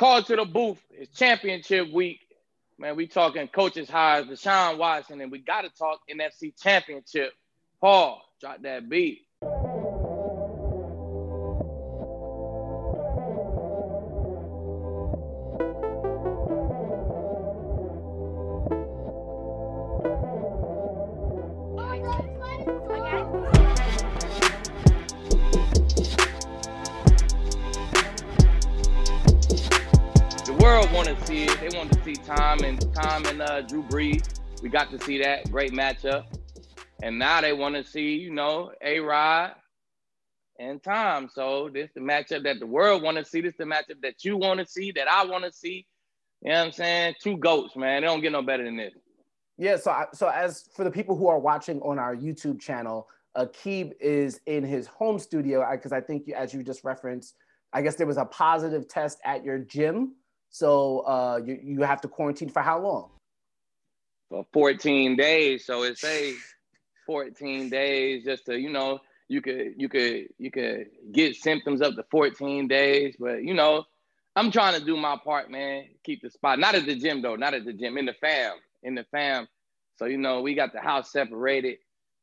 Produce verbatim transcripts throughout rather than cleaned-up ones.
Called to the booth. It's championship week. Man, we talking coaches hires, Deshaun Watson, and we got to talk N F C championship. Paul, drop that beat. They wanted to see Tom and Tom and uh, Drew Brees. We got to see that great matchup, and now they want to see, you know, A-Rod and Tom. So this the matchup that the world want to see. This the matchup that you want to see, that I want to see. You know what I'm saying? Two goats, man. They don't get no better than this. Yeah. So, I, so as for the people who are watching on our YouTube channel, Aqib is in his home studio because I think, as you just referenced, I guess there was a positive test at your gym. So uh, you, you have to quarantine for how long? For fourteen days. So it says fourteen days just to, you know, you could, you could, you could get symptoms up to fourteen days. But, you know, I'm trying to do my part, man. Keep the spot. Not at the gym, though. Not at the gym. In the fam. In the fam. So, you know, we got the house separated.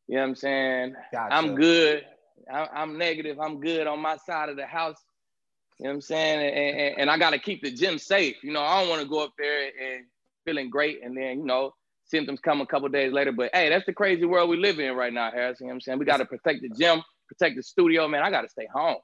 You know what I'm saying? Gotcha. I'm good. I, I'm negative. I'm good on my side of the house. You know what I'm saying? And, and, and I got to keep the gym safe. You know, I don't want to go up there and feeling great and then, you know, symptoms come a couple days later. But, hey, that's the crazy world we live in right now, Harris. You know what I'm saying? We got to protect the gym, protect the studio. Man, I got to stay home.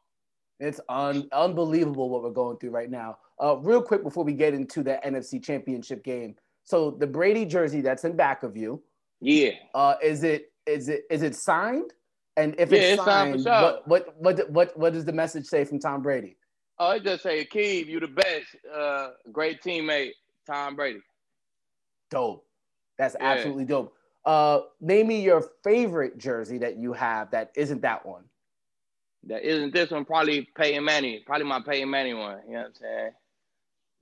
It's un- unbelievable what we're going through right now. Uh, real quick before we get into the N F C Championship game. So the Brady jersey that's in back of you. Yeah. Uh, is it is it is it signed? And if yeah, it's signed, it's signed for sure. what, what, what, what, what does the message say from Tom Brady? Oh, it just say, Aqib, you the best. Uh, great teammate, Tom Brady. Dope. That's yeah. absolutely dope. Uh, name me your favorite jersey that you have that isn't that one. That isn't this one. Probably Peyton Manning. Probably my Peyton Manning one. You know what I'm saying?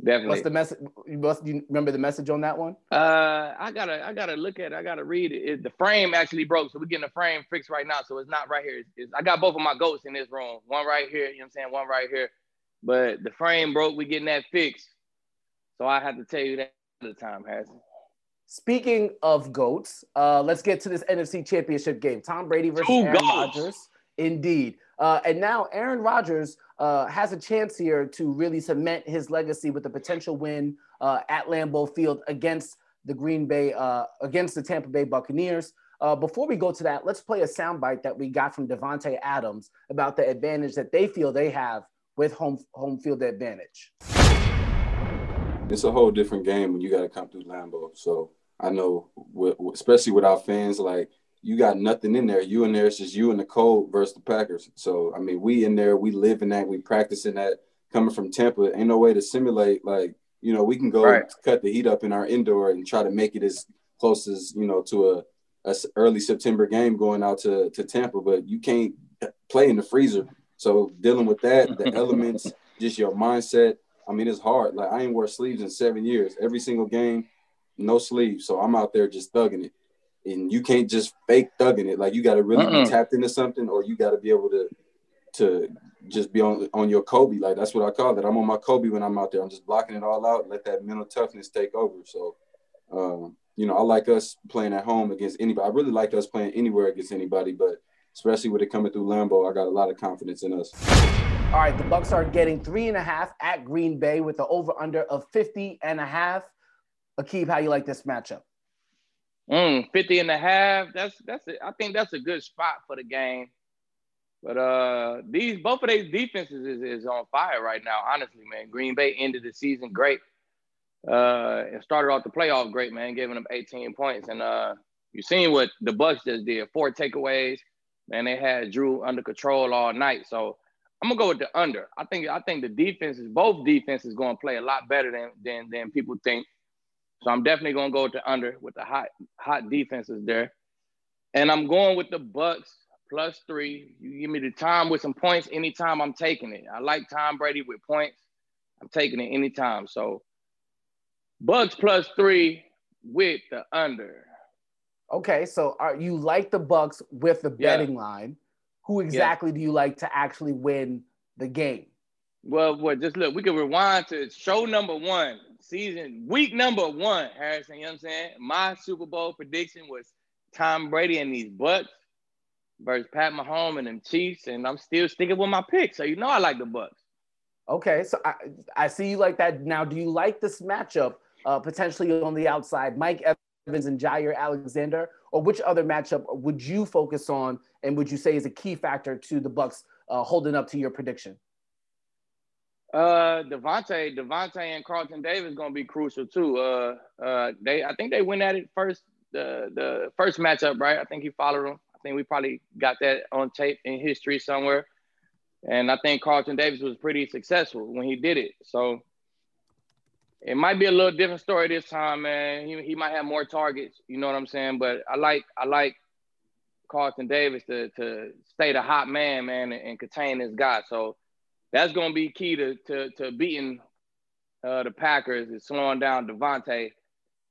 Definitely. What's the message? What's, do you remember the message on that one? Uh, I gotta, I gotta look at it. I gotta read it. It the frame actually broke, so we're getting the frame fixed right now. So it's not right here. It's, it's, I got both of my goats in this room. One right here. You know what I'm saying? One right here. But the frame broke. We getting that fixed. So I have to tell you that another time, Harrison. Speaking of GOATs, uh, let's get to this N F C Championship game. Tom Brady versus Two Aaron Rodgers. Indeed. Uh, and now Aaron Rodgers uh, has a chance here to really cement his legacy with a potential win uh, at Lambeau Field against the Green Bay, uh, against the Tampa Bay Buccaneers. Uh, before we go to that, let's play a soundbite that we got from Davante Adams about the advantage that they feel they have with home home field advantage. It's a whole different game when you got to come through Lambeau. So I know, with, especially with our fans, like you got nothing in there. You in there, it's just you and the cold versus the Packers. So, I mean, we in there, we live in that, we practice in that. Coming from Tampa, ain't no way to simulate. Like, you know, we can go right. cut the heat up in our indoor and try to make it as close as, you know, to a, a early September game going out to, to Tampa. But you can't play in the freezer. So dealing with that, the elements, just your mindset. I mean, it's hard. Like I ain't wore sleeves in seven years. Every single game, no sleeves. So I'm out there just thugging it. And you can't just fake thugging it. Like you got to really uh-uh. be tapped into something or you got to be able to to just be on, on your Kobe. Like that's what I call it. I'm on my Kobe when I'm out there. I'm just blocking it all out and let that mental toughness take over. So, um, you know, I like us playing at home against anybody. I really like us playing anywhere against anybody, but especially with it coming through Lambeau, I got a lot of confidence in us. All right, the Bucs are getting three and a half at Green Bay with the over-under of fifty and a half. Aqib, how you like this matchup? Mm, fifty and a half, that's, that's it. I think that's a good spot for the game. But uh, these both of these defenses is, is on fire right now, honestly, man. Green Bay ended the season great. Uh, and started off the playoff great, man, giving them eighteen points. And uh, you seen what the Bucs just did, four takeaways. And they had Drew under control all night. So I'm gonna go with the under. I think I think the defenses, both defenses gonna play a lot better than than than people think. So I'm definitely gonna go with the under with the hot hot defenses there. And I'm going with the Bucs plus three. You give me the time with some points anytime, I'm taking it. I like Tom Brady with points. I'm taking it anytime. So Bucs plus three with the under. Okay, so are you like the Bucs with the betting yeah. line? Who exactly yeah. do you like to actually win the game? Well, well, just look, we can rewind to show number one, season, week number one, Harrison, you know what I'm saying? My Super Bowl prediction was Tom Brady and these Bucks versus Pat Mahomes and them Chiefs, and I'm still sticking with my pick, so you know I like the Bucks. Okay, so I, I see you like that. Now, do you like this matchup uh, potentially on the outside, Mike Evans and Jaire Alexander, or which other matchup would you focus on and would you say is a key factor to the Bucks uh, holding up to your prediction? Uh, Davante, Davante and Carlton Davis going to be crucial too. Uh, uh, they, I think they went at it first, the the first matchup, right? I think he followed him. I think we probably got that on tape in history somewhere. And I think Carlton Davis was pretty successful when he did it. So it might be a little different story this time, man. He he might have more targets, you know what I'm saying? But I like I like Carlton Davis to to stay the hot man, man, and, and contain this guy. So that's going to be key to to, to beating uh, the Packers is slowing down Davante,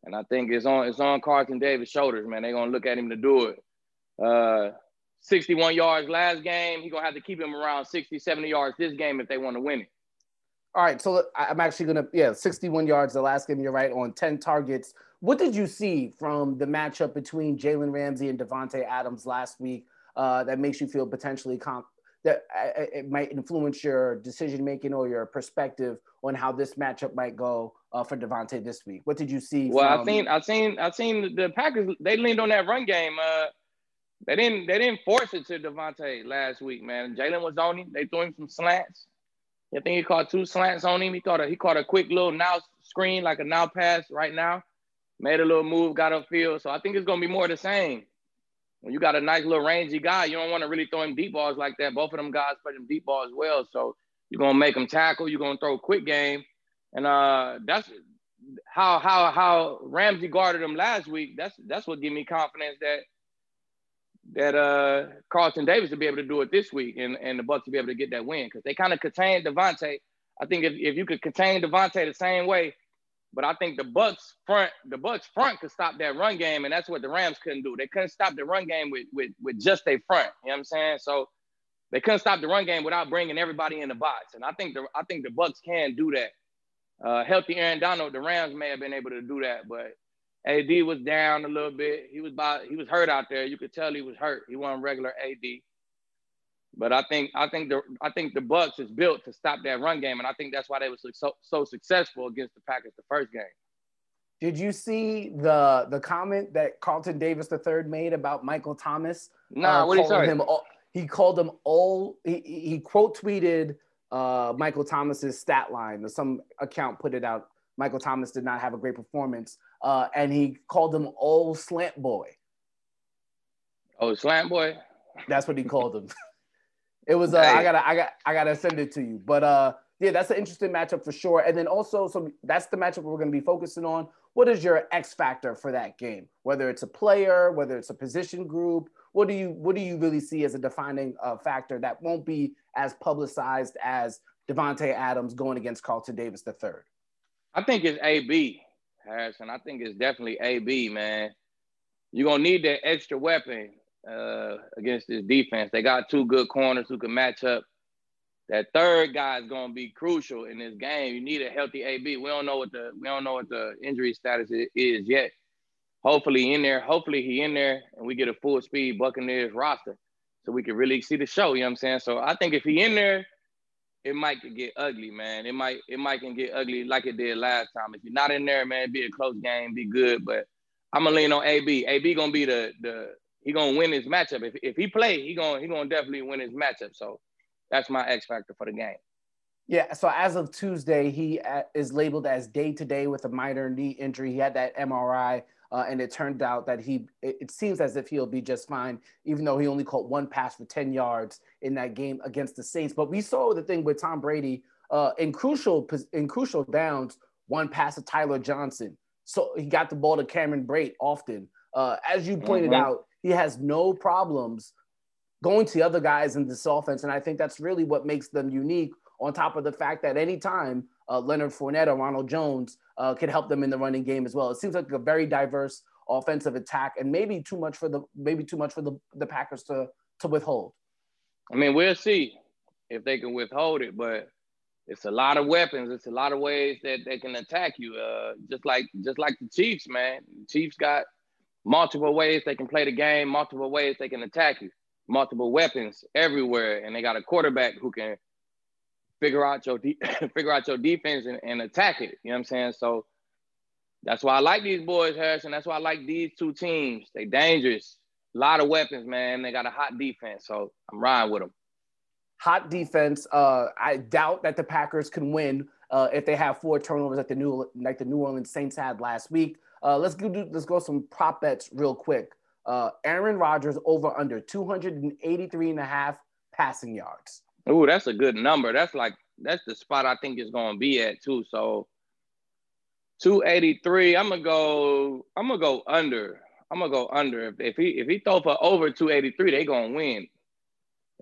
and I think it's on it's on Carlton Davis' shoulders, man. They're going to look at him to do it. Uh, sixty-one yards last game. He's going to have to keep him around sixty, seventy yards this game if they want to win it. All right, so I'm actually going to – yeah, sixty-one yards the last game, you're right, on ten targets. What did you see from the matchup between Jalen Ramsey and Davante Adams last week uh, that makes you feel potentially comp- – that it might influence your decision-making or your perspective on how this matchup might go uh, for Davante this week? What did you see? Well, from- I seen, I seen, I seen the Packers, they leaned on that run game. Uh, they didn't, they didn't force it to Davante last week, man. Jalen was on him. They threw him some slants. I think he caught two slants on him. He caught a, he caught a quick little now screen, like a now pass right now. Made a little move, got upfield. So I think it's going to be more of the same. When you got a nice little rangy guy, you don't want to really throw him deep balls like that. Both of them guys play them deep balls well. So you're going to make them tackle. You're going to throw a quick game. And uh, that's how how how Ramsey guarded him last week. That's that's what gave me confidence that that uh, Carlton Davis will be able to do it this week and, and the Bucs will be able to get that win because they kind of contained Davante. I think if, if you could contain Davante the same way, but I think the Bucks front, the Bucks front could stop that run game, and that's what the Rams couldn't do. They couldn't stop the run game with with, with just their front. You know what I'm saying? So they couldn't stop the run game without bringing everybody in the box. And I think the I think the Bucks can do that. Uh, healthy Aaron Donald, the Rams may have been able to do that, but A D was down a little bit. He was by, he was hurt out there. You could tell he was hurt. He wasn't regular A D. But I think I think the I think the Bucs is built to stop that run game, and I think that's why they were so so successful against the Packers the first game. Did you see the the comment that Carlton Davis the third made about Michael Thomas? No, nah, uh, what he said. He called him all. He he quote tweeted uh, Michael Thomas's stat line. Or some account put it out. Michael Thomas did not have a great performance, uh, and he called him old slant boy. Oh, slant boy. That's what he called him. It was, uh, hey. I gotta, I got, I gotta send it to you. But uh, yeah, that's an interesting matchup for sure. And then also, so that's the matchup we're gonna be focusing on. What is your X factor for that game? Whether it's a player, whether it's a position group, what do you, what do you really see as a defining uh, factor that won't be as publicized as Davante Adams going against Carlton Davis the third? I think it's A B, Harrison. I think it's definitely A B, man. You're gonna need that extra weapon. Uh, against this defense. They got two good corners who can match up. That third guy is going to be crucial in this game. You need a healthy A B. We don't know what the we don't know what the injury status is yet. Hopefully in there. Hopefully he in there and we get a full speed Buccaneers roster so we can really see the show. You know what I'm saying? So I think if he in there, it might get ugly, man. It might it might can get ugly like it did last time. If you're not in there, man, be a close game, be good. But I'm gonna lean on A B. A B gonna be the the He's going to win his matchup. If if he play, he's going he gonna definitely win his matchup. So that's my X factor for the game. Yeah, so as of Tuesday, he is labeled as day-to-day with a minor knee injury. He had that M R I, uh, and it turned out that he – it seems as if he'll be just fine, even though he only caught one pass for ten yards in that game against the Saints. But we saw the thing with Tom Brady uh, in crucial in crucial downs, one pass to Tyler Johnson. So he got the ball to Cameron Brate often. Uh, as you pointed mm-hmm. out, he has no problems going to the other guys in this offense. And I think that's really what makes them unique on top of the fact that anytime uh, Leonard Fournette or Ronald Jones uh, could help them in the running game as well. It seems like a very diverse offensive attack and maybe too much for the, maybe too much for the, the Packers to, to withhold. I mean, we'll see if they can withhold it, but it's a lot of weapons. It's a lot of ways that they can attack you. Uh, just like just like the Chiefs, man. The Chiefs got multiple ways they can play the game, multiple ways they can attack you, multiple weapons everywhere, and they got a quarterback who can figure out your de- figure out your defense and, and attack it. You know what I'm saying? So that's why I like these boys, Harrison. That's why I like these two teams. They dangerous. A lot of weapons, man. They got a hot defense, so I'm riding with them. Hot defense. Uh, I doubt that the Packers can win uh, if they have four turnovers like the New like the New Orleans Saints had last week. Uh, let's go do let's go some prop bets real quick. Uh, Aaron Rodgers over under two hundred eighty-three and a half passing yards. Ooh, that's a good number. That's like that's the spot I think it's gonna be at too. So two eighty-three. I'm gonna go. I'm gonna go under. I'm gonna go under. If, if he if he throw for over two eighty-three, they gonna win.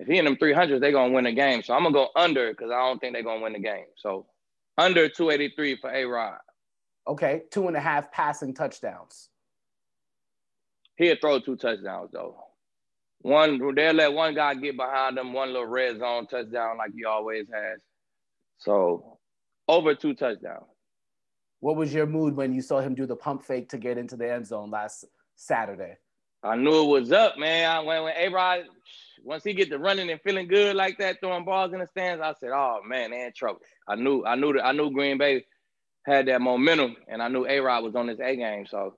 If he in them three hundreds, they gonna win the game. So I'm gonna go under because I don't think they're gonna win the game. So under two eighty-three for A-Rod. Okay, two and a half passing touchdowns. He'll throw two touchdowns though. One, they'll let one guy get behind them, one little red zone touchdown like he always has. So over two touchdowns. What was your mood when you saw him do the pump fake to get into the end zone last Saturday? I knew it was up, man. I, when when A-Rod, once he get to running and feeling good like that, throwing balls in the stands, I said, "Oh man, they in trouble." I knew, I knew that, I knew Green Bay had that momentum, and I knew A-Rod was on his A game. So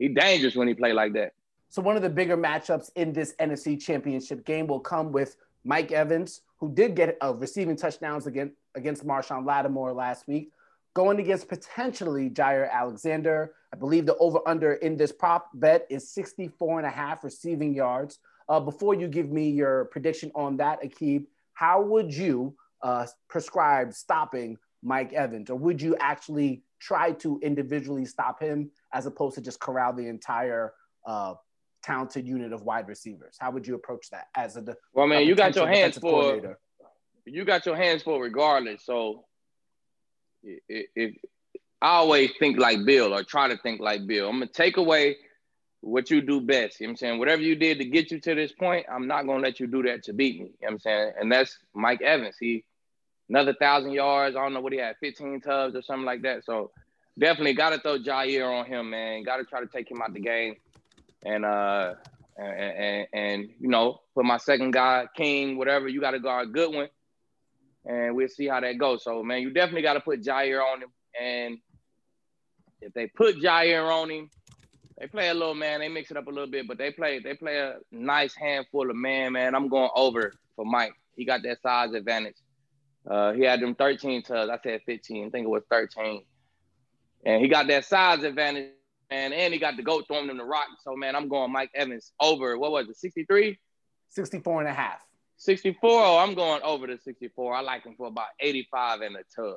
he dangerous when he play like that. So one of the bigger matchups in this N F C Championship game will come with Mike Evans, who did get uh, receiving touchdowns against against Marshawn Lattimore last week, going against potentially Jaire Alexander. I believe the over-under in this prop bet is sixty-four and a half receiving yards. Uh, before you give me your prediction on that, Aqib, how would you uh, prescribe stopping Mike Evans? Or would you actually try to individually stop him as opposed to just corral the entire uh, talented unit of wide receivers? How would you approach that as a de- Well, man, you got your hands full. You got your hands full regardless, so... It, it, it, I always think like Bill or try to think like Bill. I'm going to take away what you do best. You know what I'm saying? Whatever you did to get you to this point, I'm not going to let you do that to beat me. You know what I'm saying? And that's Mike Evans. He, another one thousand yards. I don't know what he had, fifteen tubs or something like that. So definitely got to throw Jaire on him, man. Got to try to take him out the game. And, uh, and, and, and you know, put my second guy, King, whatever. You got to guard a good one. And we'll see how that goes. So, man, you definitely got to put Jaire on him. And if they put Jaire on him, they play a little man. They mix it up a little bit, but they play they play a nice handful of man, man. I'm going over for Mike. He got that size advantage. Uh, he had them thirteen tubs. I said fifteen. I think it was thirteen. And he got that size advantage, man. And he got the goat throwing him the rock. So, man, I'm going Mike Evans over. What was it, sixty-three? sixty-four and a half. sixty-four, oh, I'm going over to sixty-four. I like him for about eighty-five in a tub.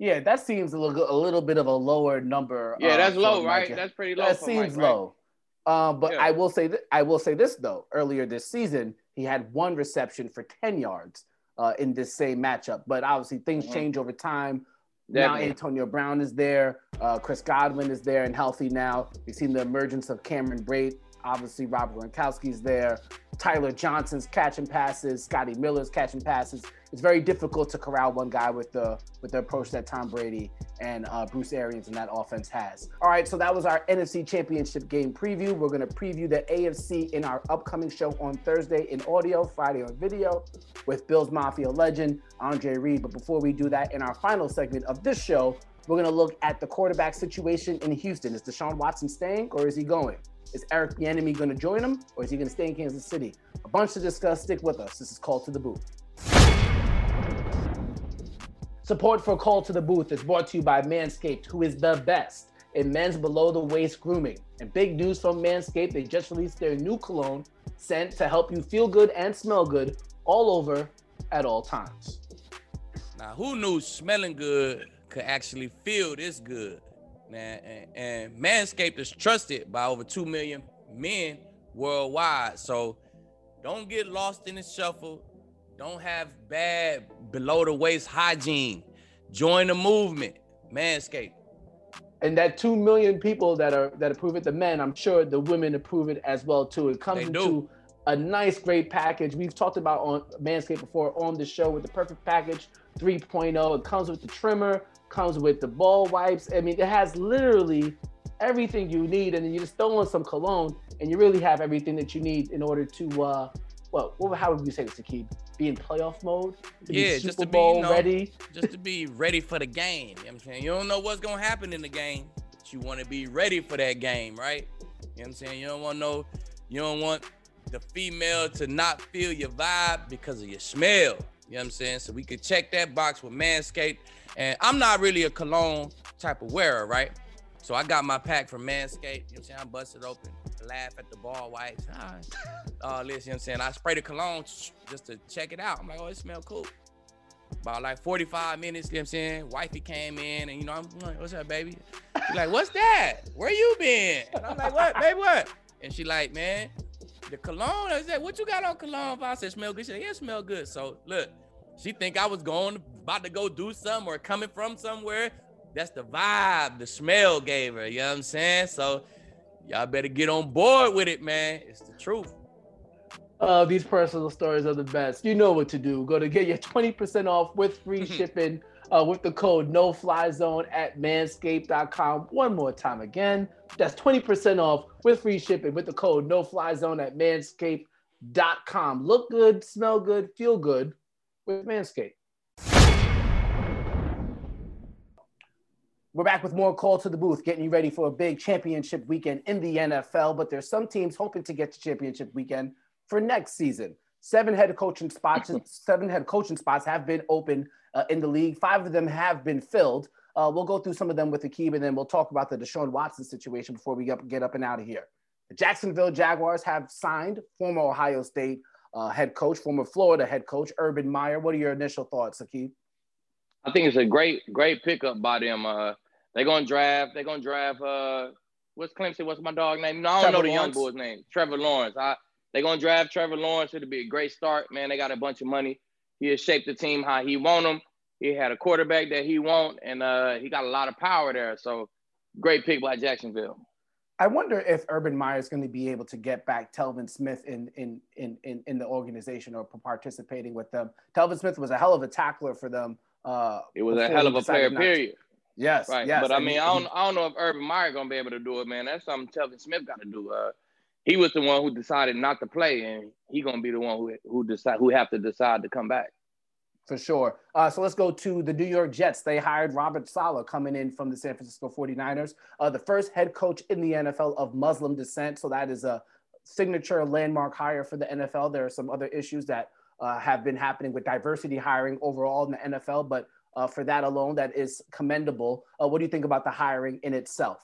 Yeah, that seems a little, a little bit of a lower number. Yeah, uh, that's low, right? That's pretty low. That seems Mike, low. Right? Uh, but yeah. I will say th- I will say this, though. Earlier this season, he had one reception for ten yards uh, in this same matchup. But obviously, things mm-hmm. change over time. Definitely. Now Antonio Brown is there. Uh, Chris Godwin is there and healthy now. We've seen the emergence of Cameron Brate. Obviously, Rob Gronkowski's there. Tyler Johnson's catching passes. Scotty Miller's catching passes. It's very difficult to corral one guy with the with the approach that Tom Brady and uh, Bruce Arians and that offense has. All right, so that was our N F C Championship game preview. We're going to preview the A F C in our upcoming show on Thursday in audio, Friday on video with Bills Mafia legend Andre Reed. But before we do that, in our final segment of this show, we're going to look at the quarterback situation in Houston. Is Deshaun Watson staying or is he going? Is Eric Bieniemy going to join him, or is he going to stay in Kansas City? A bunch to discuss. Stick with us. This is Call to the Booth. Support for Call to the Booth is brought to you by Manscaped, who is the best in men's below-the-waist grooming. And big news from Manscaped, they just released their new cologne scent to help you feel good and smell good all over at all times. Now, who knew smelling good could actually feel this good? And, and, and Manscaped is trusted by over two million men worldwide. So don't get lost in the shuffle. Don't have bad below the waist hygiene. Join the movement, Manscaped. And that two million people that are that approve it, the men, I'm sure the women approve it as well too. It comes into a nice, great package. We've talked about on Manscaped before on the show with the perfect package three point oh. It comes with the trimmer, comes with the ball wipes. I mean, it has literally everything you need, and then you just throw on some cologne, and you really have everything that you need in order to, uh, well, what, how would you say this, Akeem? Be in playoff mode? To yeah, be Super just to be Bowl you know, ready? Just to be ready for the game. You know what I'm saying? You don't know what's going to happen in the game, but you want to be ready for that game, right? You know what I'm saying? You don't want no, you don't want the female to not feel your vibe because of your smell. You know what I'm saying? So we could check that box with Manscaped. And I'm not really a cologne type of wearer, right? So I got my pack from Manscaped. You know what I'm saying? I bust it open, laugh at the ball wipes. All right. Uh, listen, you know what I'm saying? I spray the cologne just to check it out. I'm like, oh, it smells cool. About like forty-five minutes, you know what I'm saying? Wifey came in and, you know, I'm like, what's up, baby? She's like, what's that? Where you been? And I'm like, what, babe, what? And she like, man, the cologne, I said, what you got on cologne? I said, smell good. She said, yeah, smell good. So look, she think I was going, about to go do something or coming from somewhere. That's the vibe the smell gave her, you know what I'm saying? So y'all better get on board with it, man. It's the truth. Uh, these personal stories are the best. You know what to do. Go to get your twenty percent off with free shipping uh, with the code NOFLYZONE at manscaped dot com. One more time again. That's twenty percent off with free shipping with the code NOFLYZONE at manscaped dot com. Look good, smell good, feel good with Manscaped. We're back with more Call to the Booth, getting you ready for a big championship weekend in the N F L, but there's some teams hoping to get to championship weekend for next season. Seven head coaching spots, seven head coaching spots have been open uh, in the league. Five of them have been filled. Uh, we'll go through some of them with Aqib, and then we'll talk about the Deshaun Watson situation before we get up and out of here. The Jacksonville Jaguars have signed former Ohio State uh, head coach, former Florida head coach, Urban Meyer. What are your initial thoughts, Aqib? I think it's a great, great pickup by them. Uh, They're going to draft. They're going to draft. Uh, what's Clemson? What's my dog name? No, I don't Trevor know the Lawrence. Young boy's name. Trevor Lawrence. They're going to draft Trevor Lawrence. It'll be a great start, man. They got a bunch of money. He has shaped the team how he want them. He had a quarterback that he want, and uh, he got a lot of power there. So, great pick by Jacksonville. I wonder if Urban Meyer is going to be able to get back Telvin Smith in, in, in, in, in the organization or participating with them. Telvin Smith was a hell of a tackler for them. Uh, it was a hell of a player, period. Yes, right. Yes, but I mean, I don't, I don't know if Urban Meyer gonna be able to do it, man. That's something Telvin Smith got to do. Uh, he was the one who decided not to play, and he gonna be the one who who decide who have to decide to come back. For sure. Uh, so let's go to the New York Jets. They hired Robert Saleh coming in from the San Francisco forty-niners, uh, the first head coach in the N F L of Muslim descent. So that is a signature landmark hire for the N F L. There are some other issues that uh, have been happening with diversity hiring overall in the N F L, but Uh, for that alone, that is commendable. Uh, what do you think about the hiring in itself?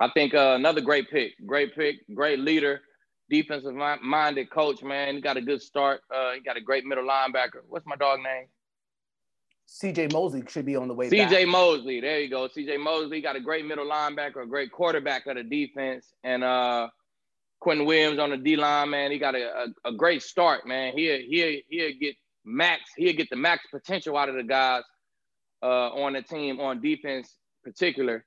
I think uh, another great pick, great pick, great leader, defensive-minded coach, man. He got a good start. Uh, he got a great middle linebacker. What's my dog name? C J. Mosley should be on the way back. C J. Mosley, there you go. C J. Mosley got a great middle linebacker, a great quarterback of the defense, and uh, Quentin Williams on the D-line, man. He got a, a, a great start, man. He'll, he'll, he'll get max. He'll get the max potential out of the guys Uh, on the team, on defense particular.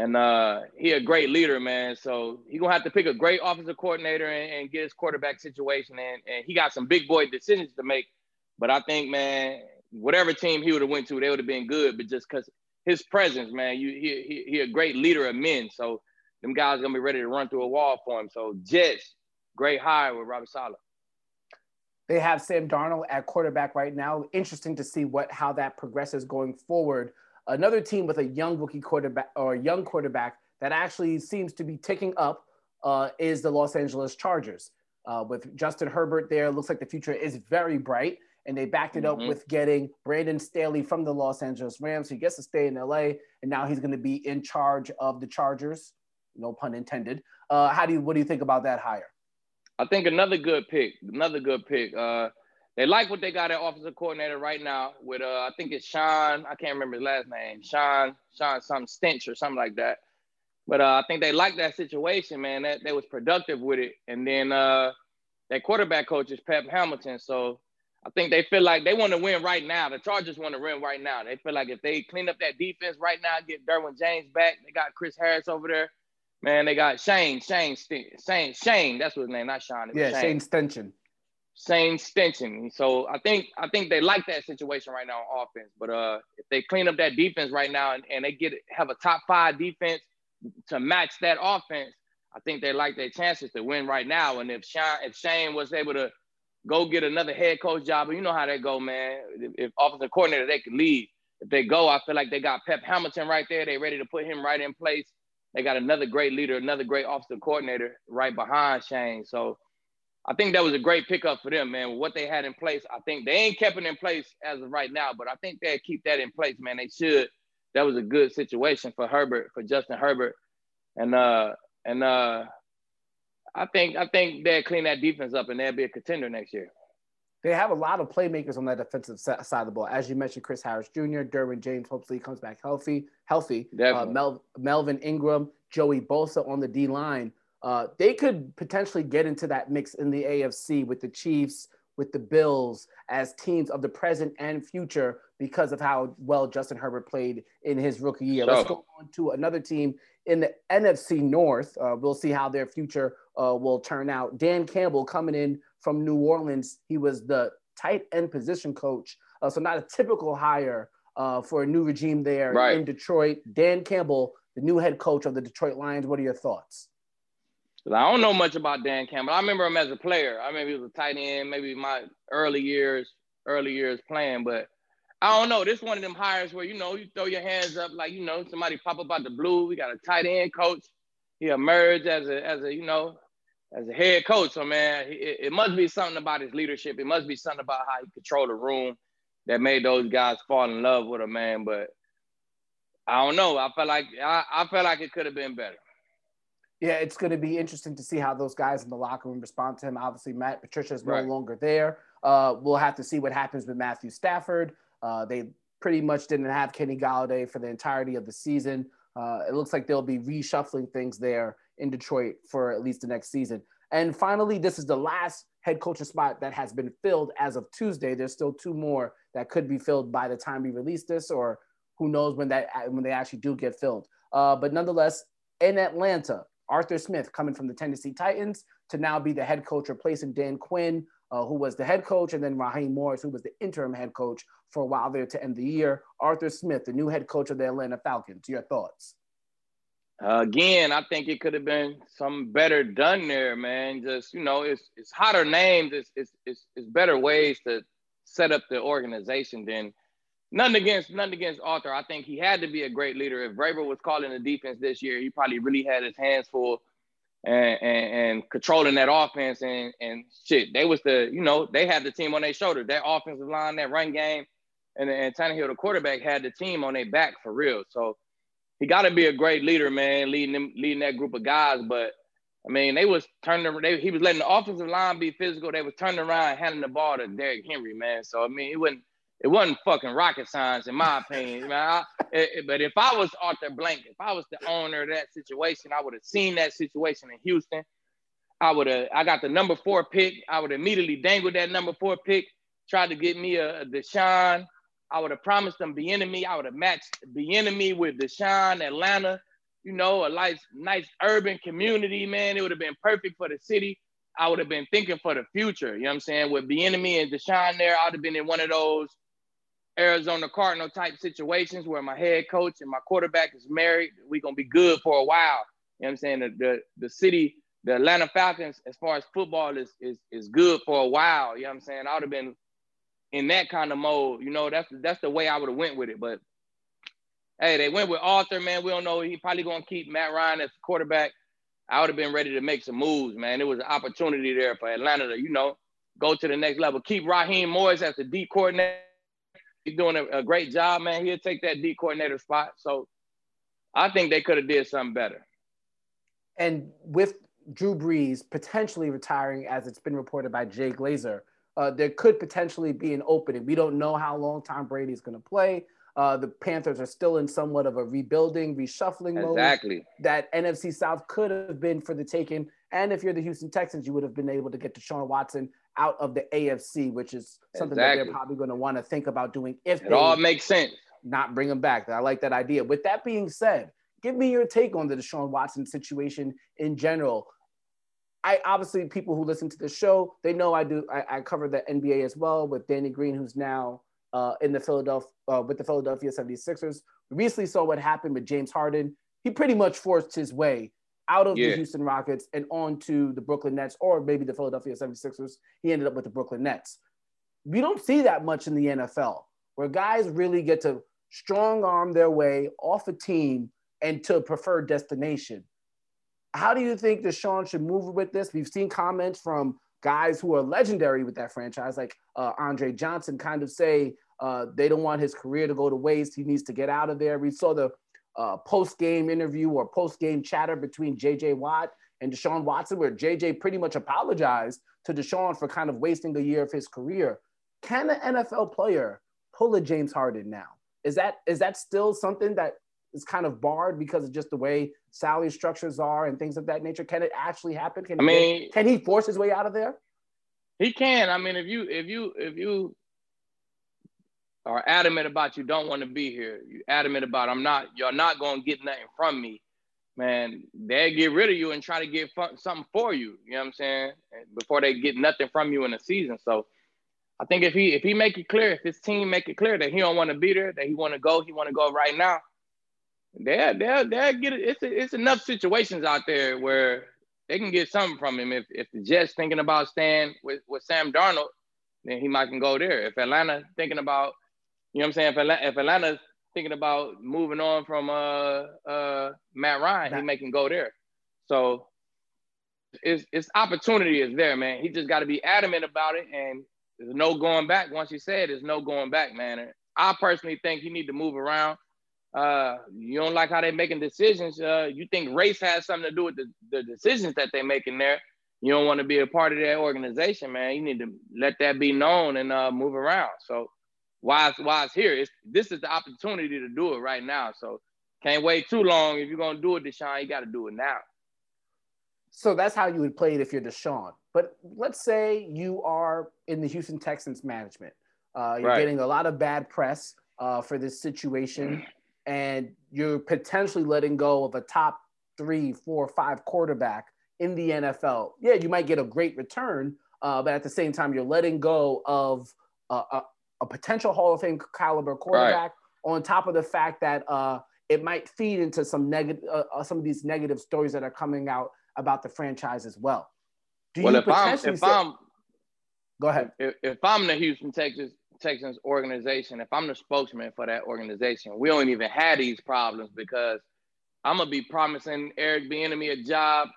And uh, he a great leader, man. So he going to have to pick a great offensive coordinator and, and get his quarterback situation. And, and he got some big boy decisions to make. But I think, man, whatever team he would have went to, they would have been good. But just because his presence, man, you, he, he, he a great leader of men. So them guys going to be ready to run through a wall for him. So Jets, great hire with Robert Saleh. They have Sam Darnold at quarterback right now. Interesting to see what how that progresses going forward. Another team with a young rookie quarterback or a young quarterback that actually seems to be ticking up uh, is the Los Angeles Chargers. Uh, with Justin Herbert there, looks like the future is very bright, and they backed it mm-hmm. up with getting Brandon Staley from the Los Angeles Rams. He gets to stay in L A, and now he's going to be in charge of the Chargers. No pun intended. Uh, how do you what do you think about that hire? I think another good pick, another good pick. Uh, they like what they got at offensive coordinator right now with, uh, I think it's Sean, I can't remember his last name, Sean, Sean something Stench or something like that. But uh, I think they like that situation, man. That they was productive with it. And then uh, their quarterback coach is Pep Hamilton. So I think they feel like they want to win right now. The Chargers want to win right now. They feel like if they clean up that defense right now, get Derwin James back, they got Chris Harris over there. Man, they got Shane, Shane, Shane, Shane. That's what his name, not Sean. Yeah, Shane Stenchen. same stenching. So I think I think they like that situation right now on offense. But uh, if they clean up that defense right now and, and they get have a top five defense to match that offense, I think they like their chances to win right now. And if Shane, if Shane was able to go get another head coach job, you know how that go, man. If, if offensive coordinator, they could leave. If they go, I feel like they got Pep Hamilton right there. They ready to put him right in place. They got another great leader, another great offensive coordinator right behind Shane. So I think that was a great pickup for them, man. What they had in place, I think they ain't kept it in place as of right now, but I think they'll keep that in place, man. They should. That was a good situation for Herbert, for Justin Herbert. And uh, and uh, I think I think they'll clean that defense up and they'll be a contender next year. They have a lot of playmakers on that defensive side of the ball. As you mentioned, Chris Harris Junior, Derwin James, hopefully he comes back healthy. Healthy. Uh, Mel- Melvin Ingram, Joey Bosa on the D-line. Uh, they could potentially get into that mix in the A F C with the Chiefs, with the Bills, as teams of the present and future because of how well Justin Herbert played in his rookie year. So, let's go on to another team in the N F C North. Uh, we'll see how their future uh, will turn out. Dan Campbell coming in from New Orleans. He was the tight end position coach, uh, so not a typical hire uh, for a new regime there right. in Detroit. Dan Campbell, the new head coach of the Detroit Lions. What are your thoughts? I don't know much about Dan Campbell. I remember him as a player. I remember he was a tight end, maybe my early years, early years playing, but I don't know. This is one of them hires where, you know, you throw your hands up like, you know, somebody pop up out the blue. We got a tight end coach. He emerged as a, as a you know, as a head coach. So, man, it, it must be something about his leadership. It must be something about how he controlled the room that made those guys fall in love with him, man. But I don't know. I felt like I, I felt like it could have been better. Yeah, it's going to be interesting to see how those guys in the locker room respond to him. Obviously, Matt Patricia is no right. longer there. Uh, we'll have to see what happens with Matthew Stafford. Uh, they pretty much didn't have Kenny Galladay for the entirety of the season. Uh, it looks like they'll be reshuffling things there in Detroit for at least the next season. And finally, this is the last head coaching spot that has been filled as of Tuesday. There's still two more that could be filled by the time we release this, or who knows when that when they actually do get filled. Uh, but nonetheless, in Atlanta, Arthur Smith coming from the Tennessee Titans to now be the head coach, replacing Dan Quinn, uh, who was the head coach, and then Raheem Morris, who was the interim head coach for a while there to end the year. Arthur Smith, the new head coach of the Atlanta Falcons. Your thoughts? Uh, again, I think it could have been something better done there, man. Just, you know, it's it's hotter names. It's, it's, it's, it's better ways to set up the organization than Nothing against, nothing against Arthur. I think he had to be a great leader. If Vrabel was calling the defense this year, he probably really had his hands full and, and, and controlling that offense and, and shit. They was the, you know, they had the team on their shoulders. That offensive line, that run game, and, and Tannehill, the quarterback, had the team on their back for real. So he got to be a great leader, man, leading them, leading that group of guys. But, I mean, they was turning they, he was letting the offensive line be physical. They was turning around and handing the ball to Derrick Henry, man. So, I mean, it wasn't. It wasn't fucking rocket science, in my opinion. I, it, it, but if I was Arthur Blank, if I was the owner of that situation, I would have seen that situation in Houston. I would have. I got the number four pick. I would immediately dangled that number four pick, tried to get me a, a Deshaun. I would have promised them Bieniemy. I would have matched Bieniemy with Deshaun, Atlanta. You know, a nice, nice urban community, man. It would have been perfect for the city. I would have been thinking for the future. You know what I'm saying? With Bieniemy and Deshaun there, I would have been in one of those Arizona Cardinal type situations where my head coach and my quarterback is married. We're going to be good for a while. You know what I'm saying? The, the, the city, the Atlanta Falcons, as far as football is, is, is good for a while. You know what I'm saying? I would have been in that kind of mode. You know, that's, that's the way I would have went with it. But, hey, they went with Arthur, man. We don't know. He probably going to keep Matt Ryan as quarterback. I would have been ready to make some moves, man. It was an opportunity there for Atlanta to, you know, go to the next level. Keep Raheem Morris as the D coordinator. He's doing a, a great job, man. He'll take that D coordinator spot. So I think they could have did something better. And with Drew Brees potentially retiring, as it's been reported by Jay Glazer, uh, there could potentially be an opening. We don't know how long Tom Brady is going to play. Uh, the Panthers are still in somewhat of a rebuilding, reshuffling mode. Exactly. That N F C South could have been for the taking. And if you're the Houston Texans, you would have been able to get Deshaun Watson out of the A F C, which is something exactly. that they're probably going to want to think about doing if it they all makes sense. Not bring him back. I like that idea. With that being said, give me your take on the Deshaun Watson situation in general. I obviously, people who listen to the show, they know I do. I, I cover the N B A as well with Danny Green, who's now uh, in the Philadelphia uh, with the Philadelphia seventy-sixers. We recently saw what happened with James Harden. He pretty much forced his way out of yeah. the Houston Rockets and onto the Brooklyn Nets, or maybe the Philadelphia seventy-sixers. He ended up with the Brooklyn Nets. We don't see that much in the N F L, where guys really get to strong arm their way off a team and to a preferred destination. How do you think Deshaun should move with this? We've seen comments from guys who are legendary with that franchise, like uh, Andre Johnson, kind of say uh, they don't want his career to go to waste. He needs to get out of there. We saw the uh, post-game interview or post-game chatter between J J Watt and Deshaun Watson, where J J pretty much apologized to Deshaun for kind of wasting a year of his career. Can an N F L player pull a James Harden now? Is that is that still something that is kind of barred because of just the way salary structures are and things of that nature? Can it actually happen? Can I mean, can he force his way out of there? He can. I mean, if you if you if you are adamant about you don't want to be here, you adamant about I'm not, you're not going to get nothing from me, man, they'll get rid of you and try to get fun, something for you. You know what I'm saying? Before they get nothing from you in a season. So I think if he if he make it clear, if his team make it clear that he don't want to be there, that he want to go, he want to go right now, they'll, they'll, they'll get it. It's, a, it's enough situations out there where they can get something from him. If if the Jets thinking about staying with, with Sam Darnold, then he might can go there. If Atlanta thinking about, you know what I'm saying, if Atlanta, if Atlanta's thinking about moving on from uh, uh, Matt Ryan, he may can go there. So it's, it's opportunity is there, man. He just got to be adamant about it, and there's no going back. Once you say it, there's no going back, man. And I personally think you need to move around. Uh, you don't like how they're making decisions. Uh, you think race has something to do with the, the decisions that they're making there. You don't want to be a part of that organization, man. You need to let that be known and uh, move around. So why it's, why it's here? It's, this is the opportunity to do it right now. So can't wait too long. If you're going to do it, Deshaun, you got to do it now. So that's how you would play it if you're Deshaun. But let's say you are in the Houston Texans management. Uh, you're right. Getting a lot of bad press uh, for this situation, and you're potentially letting go of a top three, four, five quarterback in the N F L. Yeah, you might get a great return, uh, but at the same time, you're letting go of a, a, a potential Hall of Fame caliber quarterback, right, on top of the fact that uh, it might feed into some negative, uh, some of these negative stories that are coming out about the franchise as well. Do well, you if I'm, if say, I'm, go ahead. If, if I'm the Houston Texans Texans organization, if I'm the spokesman for that organization, we don't even have these problems, because I'm gonna be promising Eric Bieniemy a job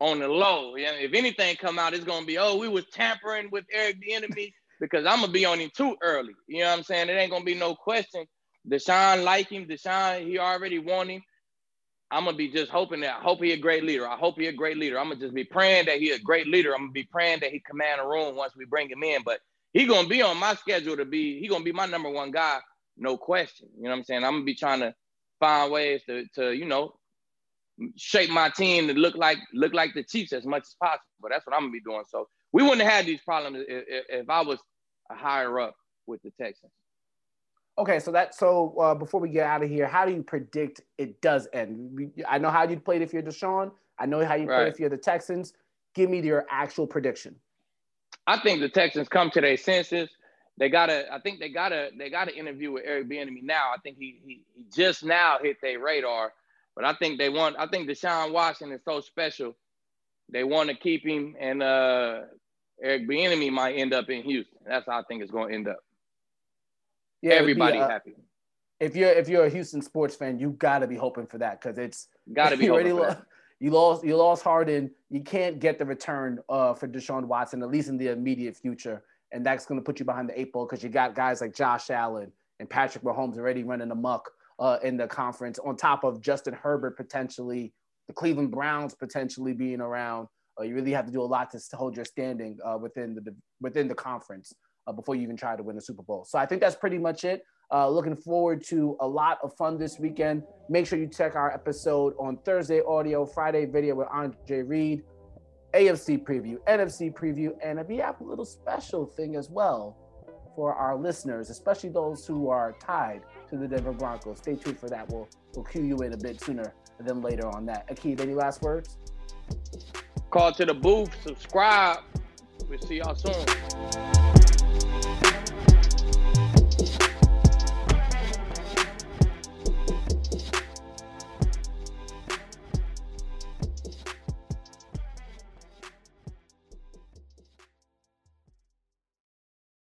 on the low. Yeah, if anything come out, it's gonna be, oh, we was tampering with Eric Bieniemy, because I'm gonna be on him too early. You know what I'm saying? It ain't gonna be no question. Deshaun like him. Deshaun, he already want him. I'm going to be just hoping that I hope he a great leader. I hope he a great leader. I'm going to just be praying that he a great leader. I'm going to be praying that he command a room once we bring him in. But he going to be on my schedule to be, he going to be my number one guy, no question. You know what I'm saying? I'm going to be trying to find ways to, to, you know, shape my team to look like look like the Chiefs as much as possible. But that's what I'm going to be doing. So we wouldn't have had these problems if, if I was a higher up with the Texans. Okay, so that so uh, before we get out of here, how do you predict it does end? We, I know how you'd play it if you're Deshaun. I know how you right. play it if you're the Texans. Give me your actual prediction. I think the Texans come to their senses. They gotta. I think they gotta. They gotta interview with Eric Bieniemy now. I think he he, he just now hit their radar, but I think they want. I think Deshaun Watson is so special. They want to keep him, and uh, Eric Bieniemy might end up in Houston. That's how I think it's going to end up. Yeah, everybody be, uh, happy. If you're if you're a Houston sports fan, you gotta be hoping for that, because it's gotta be. You already lo- you lost you lost Harden. You can't get the return uh, for Deshaun Watson, at least in the immediate future, and that's gonna put you behind the eight ball, because you got guys like Josh Allen and Patrick Mahomes already running amok uh, in the conference. On top of Justin Herbert potentially, the Cleveland Browns potentially being around. Uh, you really have to do a lot to hold your standing uh, within the within the conference. Uh, before you even try to win the Super Bowl. So I think that's pretty much it. Uh, looking forward to a lot of fun this weekend. Make sure you check our episode on Thursday audio, Friday video with Andre Reed, A F C preview, N F C preview, and we have a little special thing as well for our listeners, especially those who are tied to the Denver Broncos. Stay tuned for that. We'll, we'll cue you in a bit sooner than later on that. Akeem, any last words? Call to the booth. Subscribe. We'll see y'all soon.